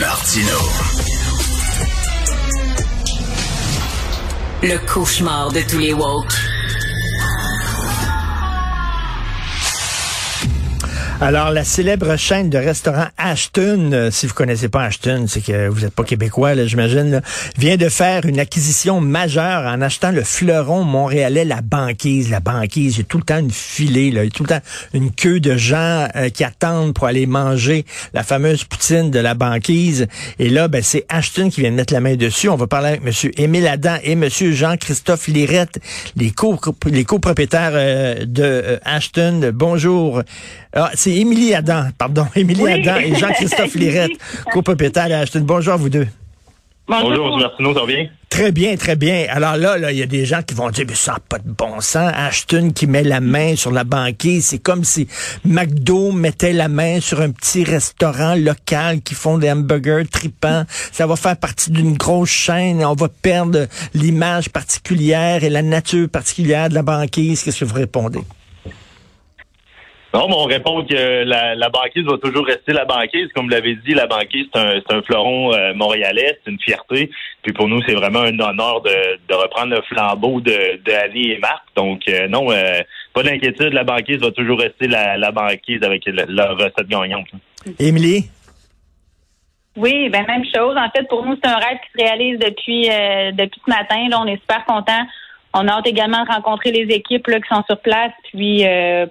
Martineau. Le cauchemar de tous les woke. Alors, la célèbre chaîne de restaurants Ashton, si vous connaissez pas Ashton, c'est que vous n'êtes pas québécois, là, j'imagine, là, vient de faire une acquisition majeure en achetant le fleuron montréalais La Banquise. La Banquise, il y a tout le temps une filée, là, il y a tout le temps une queue de gens qui attendent pour aller manger la fameuse poutine de La Banquise. Et là, ben, c'est Ashton qui vient de mettre la main dessus. On va parler avec M. Émilie Adam et M. Jean-Christophe Lirette, les copropriétaires de Ashton. Bonjour. Ah, c'est Émilie Adam, pardon, Émilie oui. Adam et Jean-Christophe Lirette, copropriétaire à Ashton. Bonjour à vous deux. Bonjour, Martineau, ça va bien? Très bien, très bien. Alors là, il y a des gens qui vont dire, mais ça n'a pas de bon sens, Ashton qui met la main sur La Banquise, c'est comme si McDo mettait la main sur un petit restaurant local qui font des hamburgers tripants. Ça va faire partie d'une grosse chaîne, on va perdre l'image particulière et la nature particulière de La Banquise. Qu'est-ce que vous répondez? Non, mais on répond que la banquise va toujours rester la banquise. Comme vous l'avez dit, la banquise, c'est un fleuron montréalais, c'est une fierté. Puis pour nous, c'est vraiment un honneur de reprendre le flambeau de Annie et Marc. Donc non, pas d'inquiétude, la banquise va toujours rester la banquise avec leur recette gagnante. Émilie? Oui, ben même chose. En fait, pour nous, c'est un rêve qui se réalise depuis ce matin. Là, on est super contents. On a hâte également de rencontrer les équipes là, qui sont sur place. Puis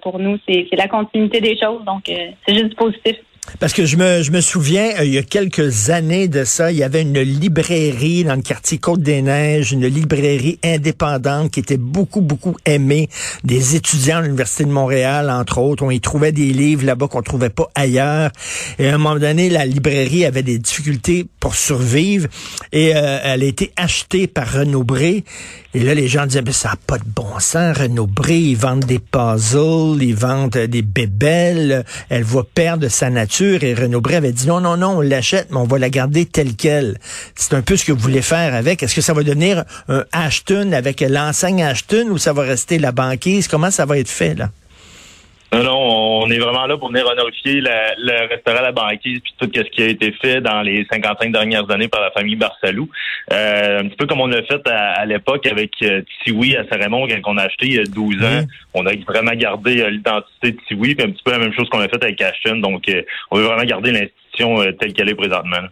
pour nous, c'est la continuité des choses. Donc, c'est juste du positif. Parce que je me souviens, il y a quelques années de ça, il y avait une librairie dans le quartier Côte-des-Neiges, une librairie indépendante qui était beaucoup, beaucoup aimée des étudiants à l'Université de Montréal, entre autres. On y trouvait des livres là-bas qu'on trouvait pas ailleurs. Et à un moment donné, la librairie avait des difficultés pour survivre et elle a été achetée par Renaud-Bray. Et là, les gens disaient, mais ça n'a pas de bon sens, Renaud-Bray, ils vendent des puzzles, ils vendent des bébelles, elle va perdre sa nature. Et Renaud-Bray avait dit, non, on l'achète, mais on va la garder telle qu'elle. C'est un peu ce que vous voulez faire avec. Est-ce que ça va devenir un Ashton avec l'enseigne Ashton ou ça va rester La Banquise? Comment ça va être fait, là? Non, on est vraiment là pour venir honorifier le restaurant La Banquise puis tout ce qui a été fait dans les 55 dernières années par la famille Barcelou. Un petit peu comme on l'a fait à l'époque avec Tiwi à Saint-Raymond qu'on a acheté il y a 12 ans. On a vraiment gardé l'identité de Tiwi puis un petit peu la même chose qu'on a fait avec Ashton. Donc, on veut vraiment garder l'institution telle qu'elle est présentement.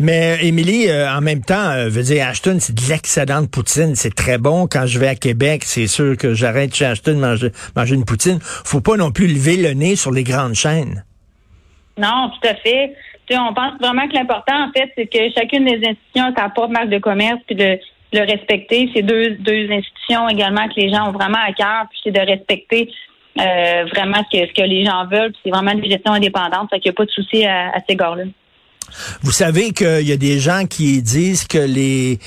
Mais Émilie, en même temps, veux dire, Ashton, c'est de l'excellente poutine, c'est très bon. Quand je vais à Québec, c'est sûr que j'arrête chez Ashton de manger une poutine. Faut pas non plus lever le nez sur les grandes chaînes. Non, tout à fait. Tu sais, on pense vraiment que l'important, en fait, c'est que chacune des institutions a sa propre marque de commerce, puis de le respecter. C'est deux institutions également que les gens ont vraiment à cœur, puis c'est de respecter vraiment ce que les gens veulent, puis c'est vraiment une gestion indépendante, fait qu'il n'y a pas de souci à cet égard-là. Vous savez qu'il y a des gens qui disent que les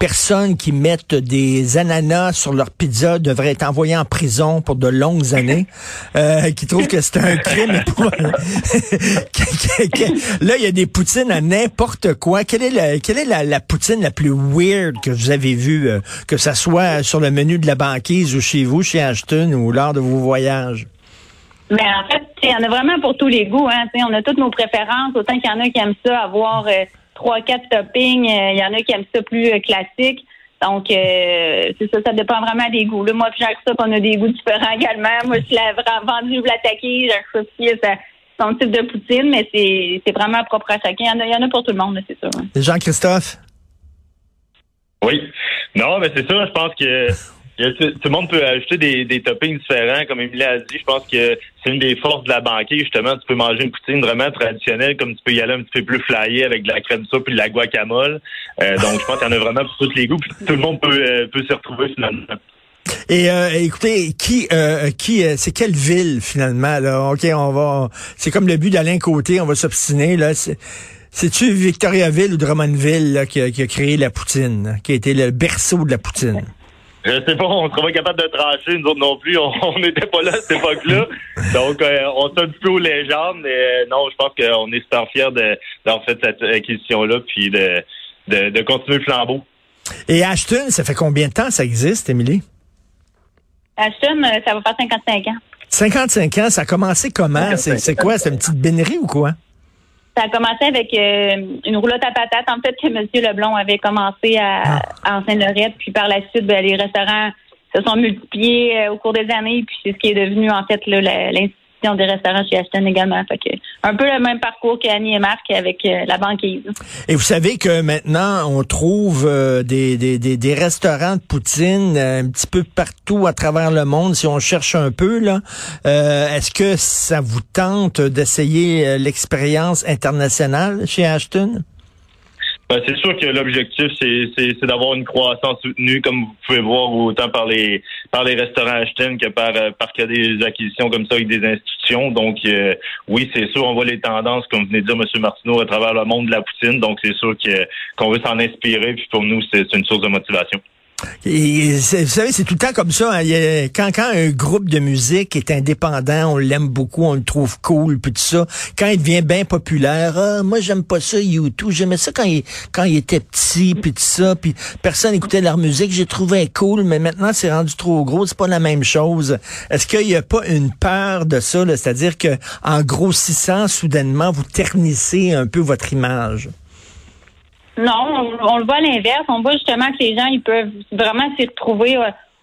personnes qui mettent des ananas sur leur pizza devraient être envoyées en prison pour de longues années, qui trouvent que c'est un crime. Là, il y a des poutines à n'importe quoi. Quelle est la poutine la plus weird que vous avez vue, que ça soit sur le menu de La Banquise ou chez vous, chez Ashton ou lors de vos voyages? Mais en fait, il y en a vraiment pour tous les goûts, hein. On a toutes nos préférences, autant qu'il y en a qui aiment ça avoir 3-4 toppings, il y en a qui aiment ça plus classique. Donc, c'est ça dépend vraiment des goûts. Là, moi, puis Jacques, on a des goûts différents également. Moi, je l'ai vendu ou l'attaqué, Jacques, c'est son type de poutine, mais c'est vraiment propre à chacun. Il y en a pour tout le monde, là, c'est sûr. Hein. Jean-Christophe? Oui. Non, mais c'est sûr, je pense que... Tout le monde peut ajouter des toppings différents, comme Émilie a dit. Je pense que c'est une des forces de La Banquise, justement. Tu peux manger une poutine vraiment traditionnelle, comme tu peux y aller un petit peu plus flyé avec de la crème soupe et de la guacamole. Donc, je pense qu'il y en a vraiment pour tous les goûts. Puis tout le monde peut s'y retrouver, finalement. Et écoutez, c'est quelle ville, finalement? Là? OK, c'est comme le but d'Alain Côté, on va s'obstiner. Là. C'est-tu Victoriaville ou Drummondville là, qui a créé la poutine, là, qui a été le berceau de la poutine? Je sais pas, on sera pas capable de trancher, nous autres non plus, on n'était pas là à cette époque-là, donc on s'est un peu aux légendes, mais non, je pense qu'on est super fiers d'en faire cette acquisition-là, puis de continuer le flambeau. Et Ashton, ça fait combien de temps ça existe, Émilie? Ashton, ça va faire 55 ans. 55 ans, ça a commencé comment? C'est quoi, c'est une petite bénérie ou quoi? Ça a commencé avec une roulotte à patates, en fait, que M. Leblond avait commencé à Saint-Lorette. Puis par la suite, ben, les restaurants se sont multipliés au cours des années. Puis c'est ce qui est devenu, en fait, l'institution des restaurants chez Ashton également. Fait que, un peu le même parcours qu'Annie et Marc avec La Banquise. Et vous savez que maintenant, on trouve des restaurants de poutine un petit peu partout à travers le monde, si on cherche un peu, là. Est-ce que ça vous tente d'essayer l'expérience internationale chez Ashton? Ben, c'est sûr que l'objectif, c'est d'avoir une croissance soutenue, comme vous pouvez voir, autant par les restaurants Ashton que par des acquisitions comme ça avec des institutions. Donc, oui, c'est sûr, on voit les tendances, comme venait de dire M. Martineau, à travers le monde de la poutine. Donc, c'est sûr qu'on veut s'en inspirer. Puis pour nous, c'est une source de motivation. Et, vous savez, c'est tout le temps comme ça. Hein. Quand un groupe de musique est indépendant, on l'aime beaucoup, on le trouve cool, puis tout ça. Quand il devient bien populaire, moi j'aime pas ça, U2, j'aimais ça quand il était petit, puis tout ça, puis personne n'écoutait leur musique, j'ai trouvé cool, mais maintenant c'est rendu trop gros, c'est pas la même chose. Est-ce qu'il n'y a pas une peur de ça, là? C'est-à-dire que en grossissant, soudainement, vous ternissez un peu votre image? Non, on le voit à l'inverse. On voit justement que les gens, ils peuvent vraiment s'y retrouver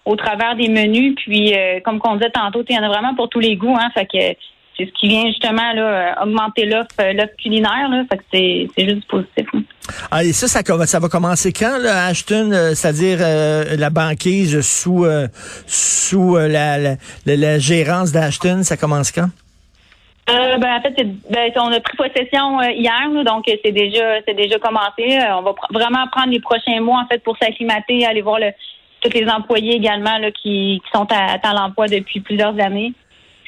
au travers des menus. Puis, comme qu'on disait tantôt, il y en a vraiment pour tous les goûts. Hein. Fait que c'est ce qui vient justement là, augmenter l'offre culinaire. Là. Fait que c'est juste positif. Hein. Ah, et ça va commencer quand, là, Ashton? C'est-à-dire La Banquise sous la gérance d'Ashton, ça commence quand? En fait, on a pris possession hier, nous, donc c'est déjà commencé. On va vraiment prendre les prochains mois, en fait, pour s'acclimater, aller voir tous les employés également là, qui sont à l'emploi depuis plusieurs années.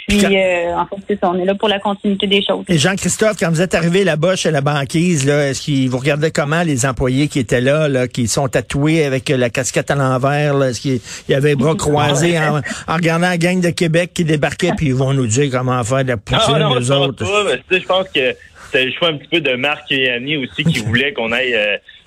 Puis, en fait, c'est ça, on est là pour la continuité des choses. Et Jean-Christophe, quand vous êtes arrivé là-bas chez La Banquise, là, est-ce qu'ils vous regardaient comment, les employés qui étaient là, qui sont tatoués avec la casquette à l'envers, là, est-ce qu'il y avait les bras croisés en regardant la gang de Québec qui débarquait, puis ils vont nous dire comment faire de la poutine, les autres? Non, mais je pense que c'était le choix un petit peu de Marc et Annie aussi qui voulaient qu'on aille...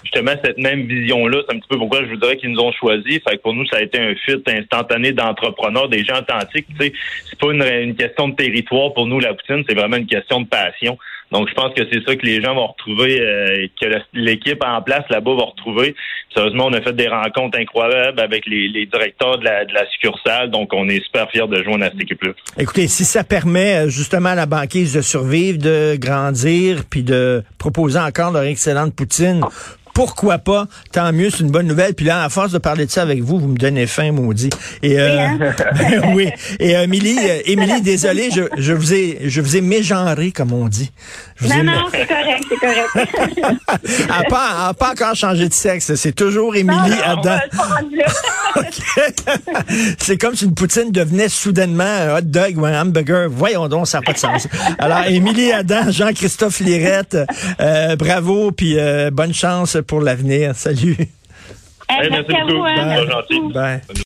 justement, cette même vision-là, c'est un petit peu pourquoi je vous dirais qu'ils nous ont choisi. Fait que pour nous, ça a été un fit instantané d'entrepreneurs, des gens authentiques. Tu sais, c'est pas une question de territoire pour nous, la poutine, c'est vraiment une question de passion. Donc, je pense que c'est ça que les gens vont retrouver, que l'équipe en place là-bas va retrouver. Sérieusement, on a fait des rencontres incroyables avec les directeurs de la succursale. Donc, on est super fiers de joindre à cette équipe-là. Écoutez, si ça permet justement à La Banquise de survivre, de grandir, puis de proposer encore leur excellente poutine, pourquoi pas? Tant mieux, c'est une bonne nouvelle. Puis là, à force de parler de ça avec vous, vous me donnez faim, maudit. Et ben oui. Et Émilie, désolé, je vous ai mégenré, comme on dit. Non, c'est correct. Elle n'a pas encore changé de sexe. C'est toujours Émilie Adam. C'est comme si une poutine devenait soudainement un hot dog ou un hamburger. Voyons donc, ça n'a pas de sens. Alors, Émilie Adam, Jean-Christophe Lirette, bravo, puis bonne chance pour l'avenir. Salut. Hey, merci beaucoup. Bye. Bye.